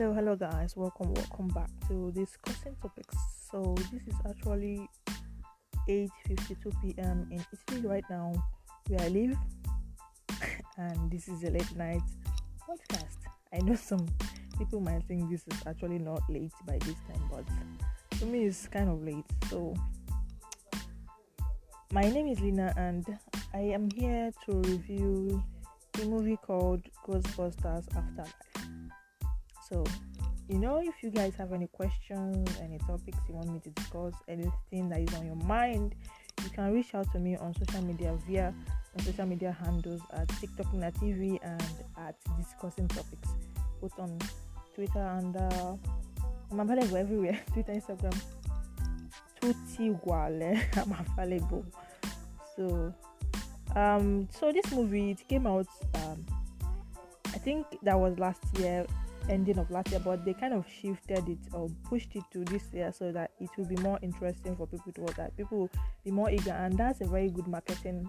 Hello guys, welcome back to discussing topics. So this is actually 8:52 p.m. in Italy right now where I live, and this is a late night podcast. I know some people might think this is actually not late by this time, but to me it's kind of late. So my name is Lina and I am here to review a movie called Ghostbusters Afterlife. So, if you guys have any questions, any topics you want me to discuss, anything that is on your mind, you can reach out to me on social media via my social media handles at TikTok.TV and at Discussing Topics, both on Twitter and I'm available everywhere. Twitter, Instagram, tutti uguale, I'm available. So, this movie, it came out, I think that was ending of last year, but they kind of shifted it or pushed it to this year so that it will be more interesting for people to watch, that people will be more eager, and that's a very good marketing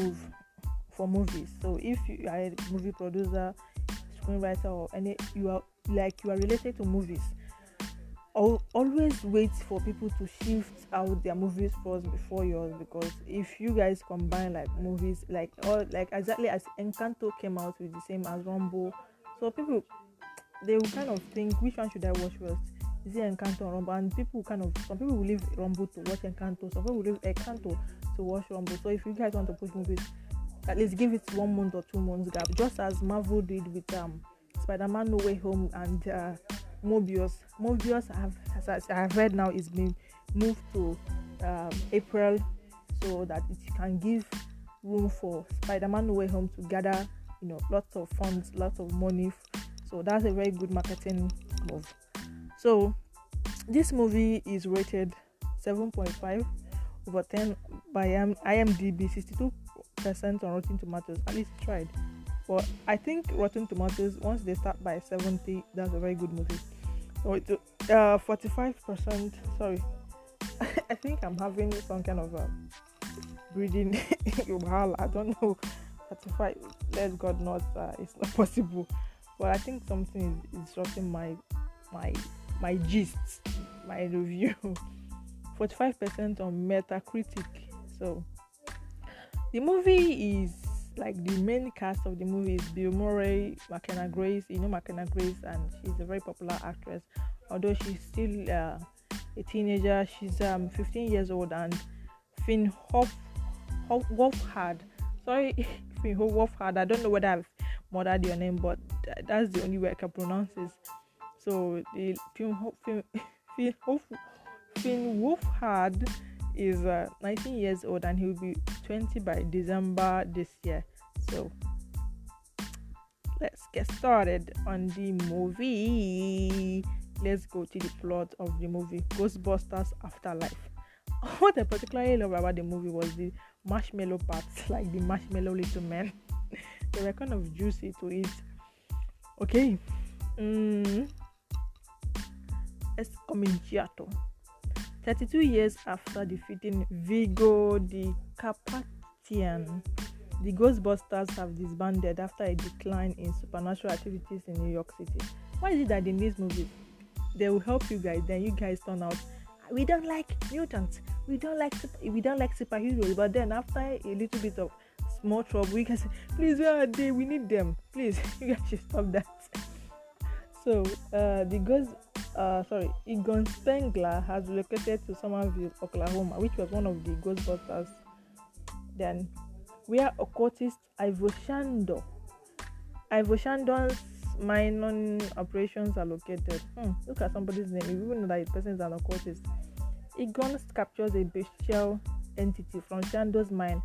move for movies. So if you are a movie producer, screenwriter, or you are related to movies, always wait for people to shift out their movies first before yours, because if you guys combine movies exactly as Encanto came out with the same as Rambo, so people, they will kind of think, which one should I watch first? Is it Encanto or Rambo? And some people will leave Rambo to watch Encanto, some people will leave Encanto to watch Rambo. So if you guys want to push movies, at least give it 1 month or 2 months gap, just as Marvel did with Spider-Man No Way Home and Mobius, as I've read now, is being moved to April so that it can give room for Spider-Man No Way Home to gather, lots of funds, lots of money. So that's a very good marketing move. So this movie is rated 7.5 over 10 by IMDb, 62% on Rotten Tomatoes. At least tried. But I think Rotten Tomatoes, once they start by 70, that's a very good movie. So 45%, sorry. I think I'm having some kind of breathing. I don't know. 45, let God not, it's not possible. But I think something is disrupting my gist, my review. 45% on Metacritic. So the movie is, the main cast of the movie is Bill Murray, McKenna Grace. McKenna Grace, and she's a very popular actress. Although she's still a teenager, she's 15 years old. And Finn Wolfhard. Sorry, Finn Wolfhard. I don't know whether I've murdered your name, but that's the only way I can pronounce it. So the Finn Wolfhard is 19 years old, and he'll be 20 by December this year. So let's get started on the movie. Let's go to the plot of the movie Ghostbusters Afterlife. What I particularly love about the movie was the marshmallow parts, like the marshmallow little men. They were kind of juicy to eat. Okay, Escominciato. 32 years after defeating Vigo the Carpathian, the Ghostbusters have disbanded after a decline in supernatural activities in New York City. Why is it that in this movie, they will help you guys, then you guys turn out, we don't like mutants, we don't like superheroes, but then after a little bit of small trouble, you guys say, please, where are they? We need them. Please, you guys should stop that. So, Egon Spengler has relocated to Somerville, Oklahoma, which was one of the Ghostbusters then, where occultist Ivo Shandor's mining operations are located. Look at somebody's name, you even know that the person is an occultist. Egon captures a bestial entity from Shandor's mine,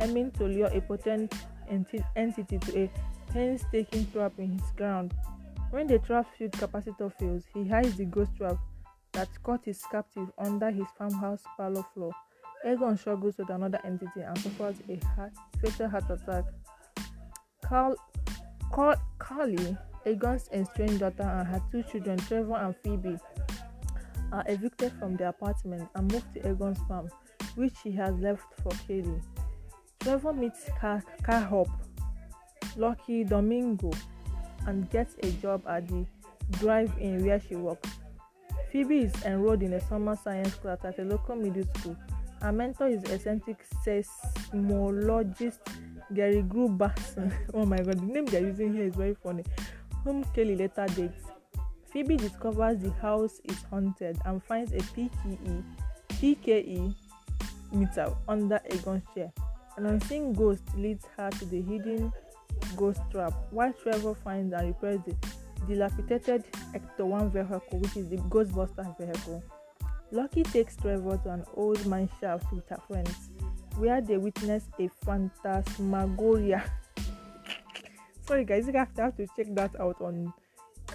aiming to lure a potent entity to a painstaking trap in his ground. When the trap field capacitor fails, he hides the ghost trap that caught his captive under his farmhouse parlor floor. Egon struggles with another entity and suffers a fatal heart attack. Carly, Egon's estranged daughter, and her two children, Trevor and Phoebe, are evicted from their apartment and moved to Egon's farm, which he has left for Kelly. Trevor meets Carhop, Lucky Domingo, and gets a job at the drive-in where she works. Phoebe is enrolled in a summer science class at a local middle school. Her mentor is eccentric seismologist Gary Grubertson. Oh my god, the name they're using here is very funny. Whom Kelly later dates. Phoebe discovers the house is haunted and finds a PKE meter under Egon's chair. An unseen ghost leads her to the hidden ghost trap, while Trevor finds and repairs the dilapidated Ecto-1 vehicle, which is the Ghostbusters vehicle. Lucky takes Trevor to an old mine shaft with her friends, where they witness a phantasmagoria. Sorry guys, you have to check that out on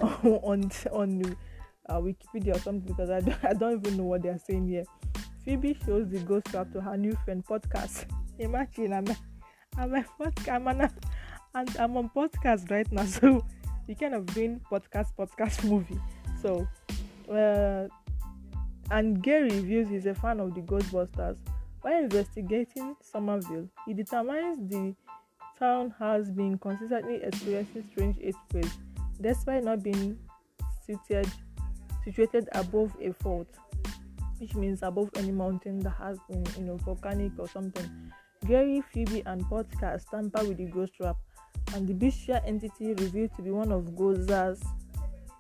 Wikipedia or something, because I don't even know what they are saying here. Phoebe shows the ghost trap to her new friend podcast. Imagine, I'm on podcast right now, so we kind of doing podcast movie. So, and Gary reveals he's a fan of the Ghostbusters. While investigating Somerville, he determines the town has been consistently experiencing strange earthquakes, despite not being situated above a fault, which means above any mountain that has been, volcanic or something. Gary, Phoebe, and Podcast tamper with the ghost trap, and the bestial entity revealed to be one of Gozer,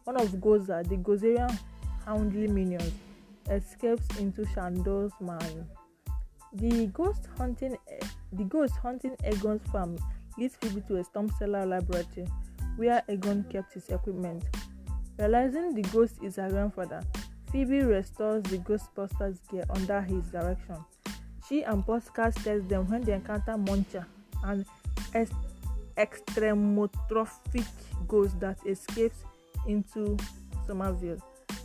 the Gozerian houndly minions, escapes into Shandor's mine. The ghost hunting Egon's farm leads Phoebe to a storm cellar laboratory, where Egon kept his equipment. Realizing the ghost is her grandfather, Phoebe restores the Ghostbusters gear under his direction. She and Podcast test them when they encounter Muncher, an extremotrophic ghost that escapes into Somerville.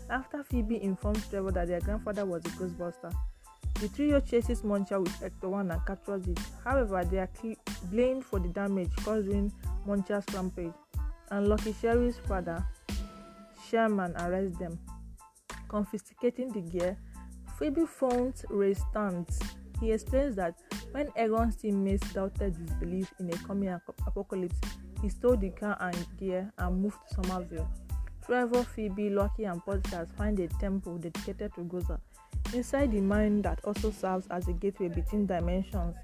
After Phoebe informs Trevor that their grandfather was a Ghostbuster, the trio chases Muncher with Ecto-1 and captures it. However, they are blamed for the damage caused during Muncher's rampage, and Lucky Sherry's father, Sherman, arrests them. Confiscating the gear, Phoebe phones Ray Stantz. He explains that when Egon's teammates doubted his belief in a coming apocalypse, he stole the car and gear and moved to Somerville. Trevor, Phoebe, Lucky, and Podcast find a temple dedicated to Gozer inside the mine that also serves as a gateway between dimensions.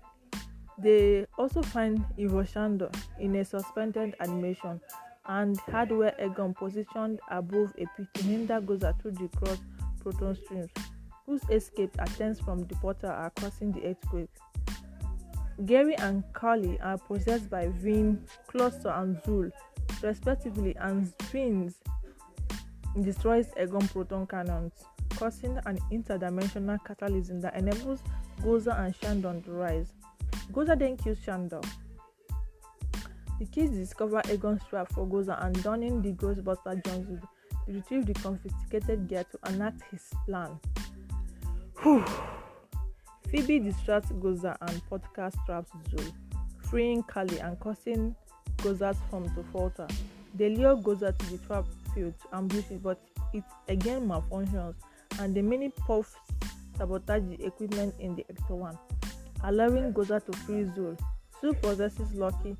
They also find Ivo Shandor in a suspended animation and hardware Egon positioned above a pit to hinder Gozer through the cross proton streams, whose escaped attempts from the portal are causing the earthquake. Gary and Carly are possessed by Vin, Cluster, and Zul, respectively, and Vin destroys Egon proton cannons, causing an interdimensional catalysm that enables Gozer and Shandor to rise. Gozer then kills Shandor. The kids discover Egon's trap for Gozer and, donning the Ghostbuster jumpsuit, they retrieve the confiscated gear to enact his plan. Whew. Phoebe distracts Gozer and Podcast traps Zul, freeing Carly and causing Gozer's form to falter. They lure Gozer to the trap field to ambush it, but it again malfunctions, and the mini puffs sabotage the equipment in the Ecto-1, allowing Gozer to free Zul. Zul possesses Lucky,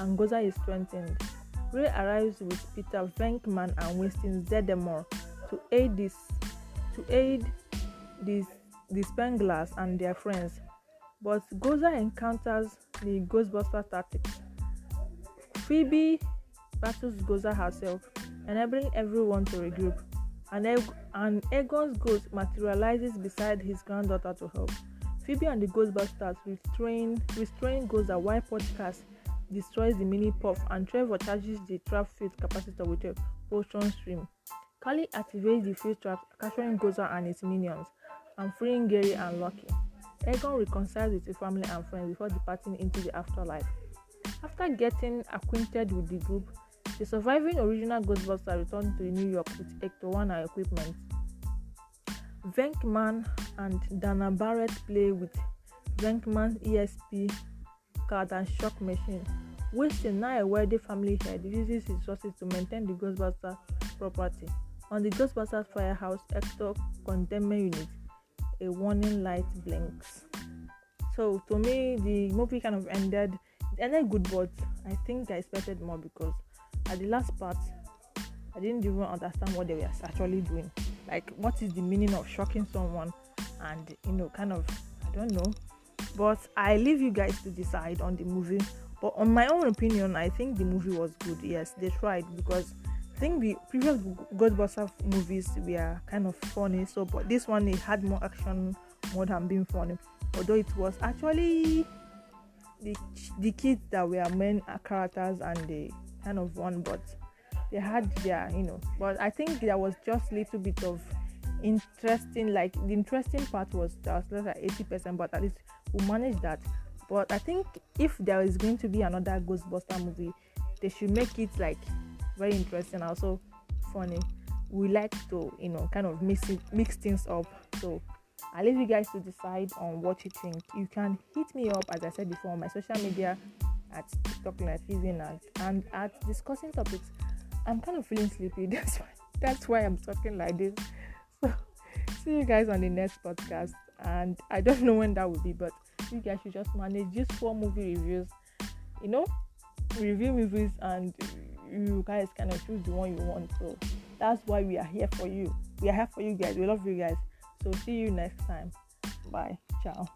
and Gozer is strengthened. Ray arrives with Peter Venkman and Winston Zeddemore to aid the Spenglers and their friends. But Gozer encounters the Ghostbuster tactics. Phoebe battles Gozer herself, enabling everyone to regroup, and Egon's ghost materializes beside his granddaughter to help. Phoebe and the Ghostbusters restrain Gozer while Podcast destroys the mini puff, and Trevor charges the trap field capacitor with a proton stream. Carly activates the field traps, capturing Gozer and his minions, and freeing Gary and Lucky. Egon reconciles with his family and friends before departing into the afterlife. After getting acquainted with the group, the surviving original Ghostbuster returned to New York with Ecto-1 and equipment. Venkman and Dana Barrett play with Venkman's ESP card and shock machine. Winston, now a wealthy family head, uses his resources to maintain the Ghostbuster property. On the Ghostbusters firehouse, Ecto containment unit, a warning light blinks. So to me, the movie kind of ended good, but I think I expected more because at the last part, I didn't even understand what they were actually doing. Like, what is the meaning of shocking someone? And, you know, kind of, I don't know. But I leave you guys to decide on the movie. But on my own opinion, I think the movie was good. Yes, they tried, because I think the previous Ghostbusters movies were kind of funny, so but this one, it had more action more than being funny. Although it was actually the kids that were main characters and they kind of won, but they had their, you know. But I think there was just little bit of interesting, like the interesting part was just like 80%, but at least we managed that. But I think if there is going to be another Ghostbuster movie, they should make it like very interesting, also funny. We like to, you know, kind of mix things up. So I leave you guys to decide on what you think. You can hit me up, as I said before, on my social media at TikTok and at discussing topics. I'm kind of feeling sleepy. That's why I'm talking like this. So see you guys on the next podcast, and I don't know when that will be, but you guys should just manage these 4 movie reviews. You know, review movies and you guys kind of choose the one you want. So that's why we are here for you. We are here for you guys. We love you guys. So see you next time. Bye. Ciao.